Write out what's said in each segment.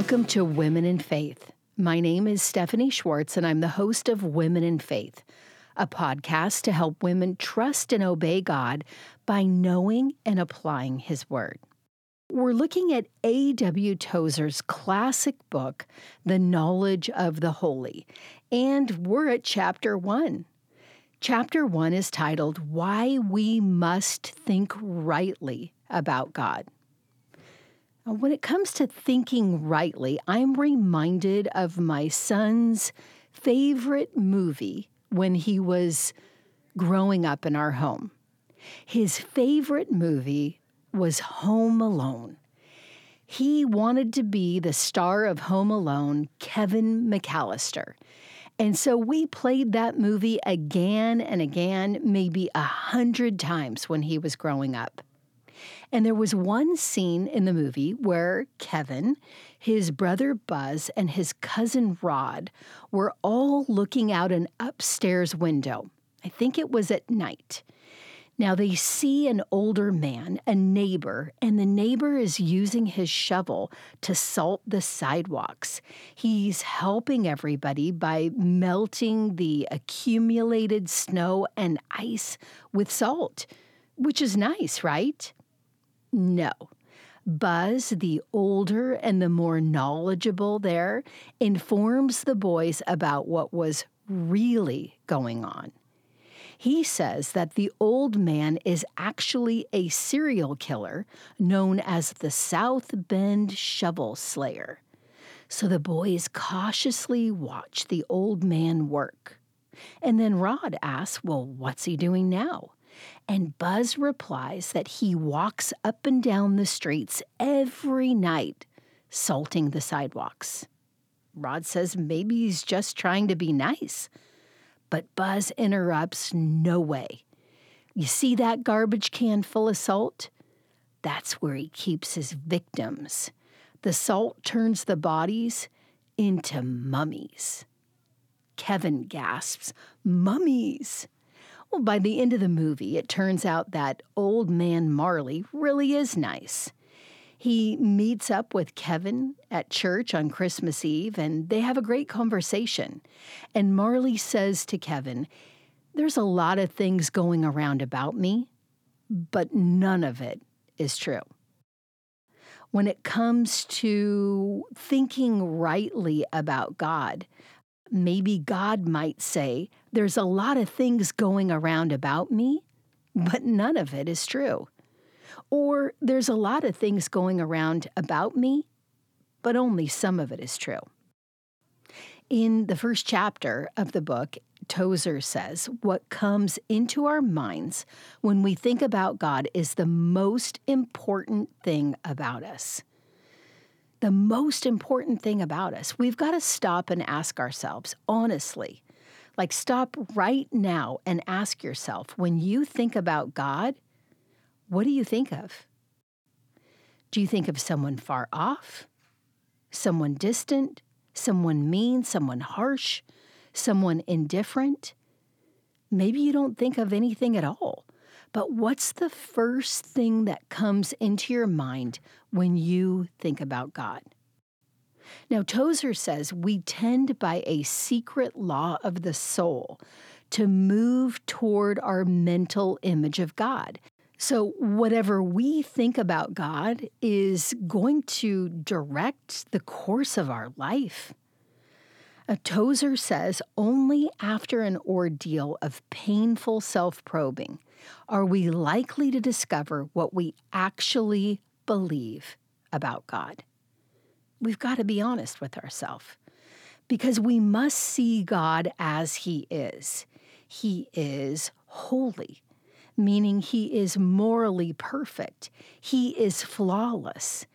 Welcome to Women in Faith. My name is Stephanie Schwartz, and I'm the host of Women in Faith, a podcast to help women trust and obey God by knowing and applying His Word. We're looking at A.W. Tozer's classic book, The Knowledge of the Holy, and we're at Chapter 1. Chapter 1 is titled, Why We Must Think Rightly About God. When it comes to thinking rightly, I'm reminded of my son's favorite movie when he was growing up in our home. His favorite movie was Home Alone. He wanted to be the star of Home Alone, Kevin McAllister. And so we played that movie again and again, maybe 100 times when he was growing up. And there was one scene in the movie where Kevin, his brother Buzz, and his cousin Rod were all looking out an upstairs window. I think it was at night. Now they see an older man, a neighbor, and the neighbor is using his shovel to salt the sidewalks. He's helping everybody by melting the accumulated snow and ice with salt, which is nice, right? No. Buzz, the older and the more knowledgeable there, informs the boys about what was really going on. He says that the old man is actually a serial killer known as the South Bend Shovel Slayer. So the boys cautiously watch the old man work. And then Rod asks, well, what's he doing now? And Buzz replies that he walks up and down the streets every night, salting the sidewalks. Rod says maybe he's just trying to be nice. But Buzz interrupts, no way. You see that garbage can full of salt? That's where he keeps his victims. The salt turns the bodies into mummies. Kevin gasps, mummies! Well, by the end of the movie, it turns out that old man Marley really is nice. He meets up with Kevin at church on Christmas Eve, and they have a great conversation. And Marley says to Kevin, there's a lot of things going around about me, but none of it is true. When it comes to thinking rightly about God, maybe God might say, there's a lot of things going around about me, but none of it is true. Or there's a lot of things going around about me, but only some of it is true. In the first chapter of the book, Tozer says, what comes into our minds when we think about God is the most important thing about us. The most important thing about us. We've got to stop and ask ourselves, honestly. Like, stop right now and ask yourself, when you think about God, what do you think of? Do you think of someone far off? Someone distant? Someone mean? Someone harsh? Someone indifferent? Maybe you don't think of anything at all. But what's the first thing that comes into your mind when you think about God? Now, Tozer says we tend by a secret law of the soul to move toward our mental image of God. So whatever we think about God is going to direct the course of our life. Tozer says only after an ordeal of painful self-probing are we likely to discover what we actually believe about God. We've got to be honest with ourselves because we must see God as He is. He is holy, meaning He is morally perfect. He is flawless,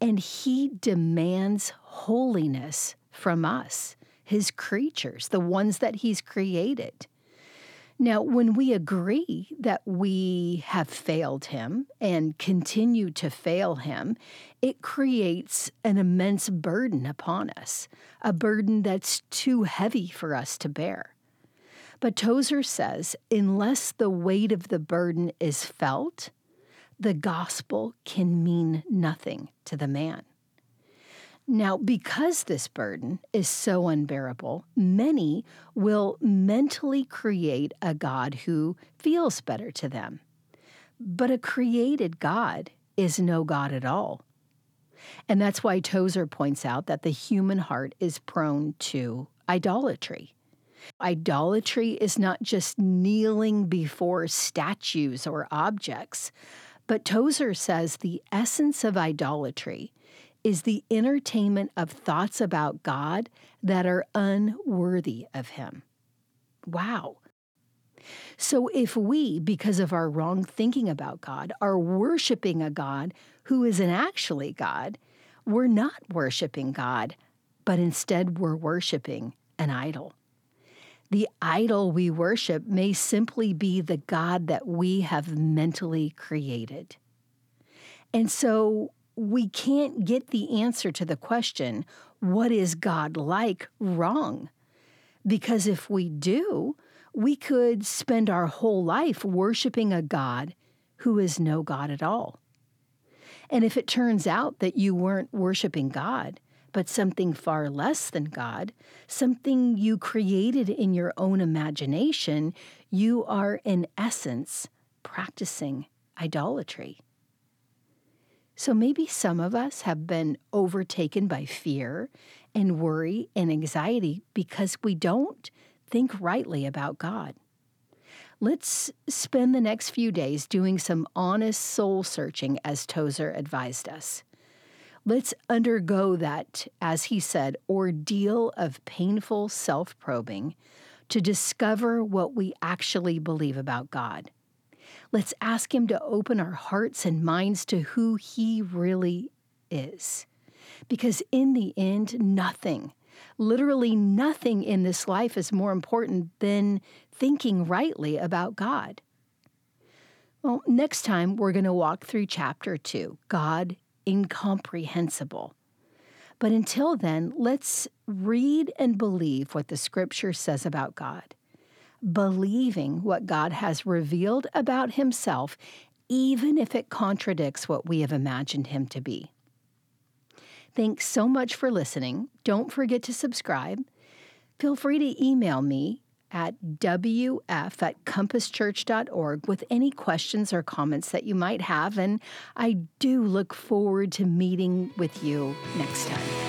and He demands holiness from us, His creatures, the ones that He's created. Now, when we agree that we have failed Him and continue to fail Him, it creates an immense burden upon us, a burden that's too heavy for us to bear. But Tozer says, unless the weight of the burden is felt, the gospel can mean nothing to the man. Now, because this burden is so unbearable, many will mentally create a God who feels better to them. But a created God is no God at all. And that's why Tozer points out that the human heart is prone to idolatry. Idolatry is not just kneeling before statues or objects, but Tozer says the essence of idolatry is the entertainment of thoughts about God that are unworthy of Him. Wow. So if we, because of our wrong thinking about God, are worshiping a God who isn't actually God, we're not worshiping God, but instead we're worshiping an idol. The idol we worship may simply be the God that we have mentally created. And so we can't get the answer to the question, what is God like, wrong? Because if we do, we could spend our whole life worshiping a God who is no God at all. And if it turns out that you weren't worshiping God, but something far less than God, something you created in your own imagination, you are in essence practicing idolatry. So maybe some of us have been overtaken by fear and worry and anxiety because we don't think rightly about God. Let's spend the next few days doing some honest soul searching as Tozer advised us. Let's undergo that, as he said, ordeal of painful self-probing to discover what we actually believe about God. Let's ask Him to open our hearts and minds to who He really is. Because in the end, nothing, literally nothing in this life is more important than thinking rightly about God. Well, next time we're going to walk through Chapter 2, God Incomprehensible. But until then, let's read and believe what the Scripture says about God, believing what God has revealed about Himself, even if it contradicts what we have imagined Him to be. Thanks so much for listening. Don't forget to subscribe. Feel free to email me at wf@compasschurch.org with any questions or comments that you might have. And I do look forward to meeting with you next time.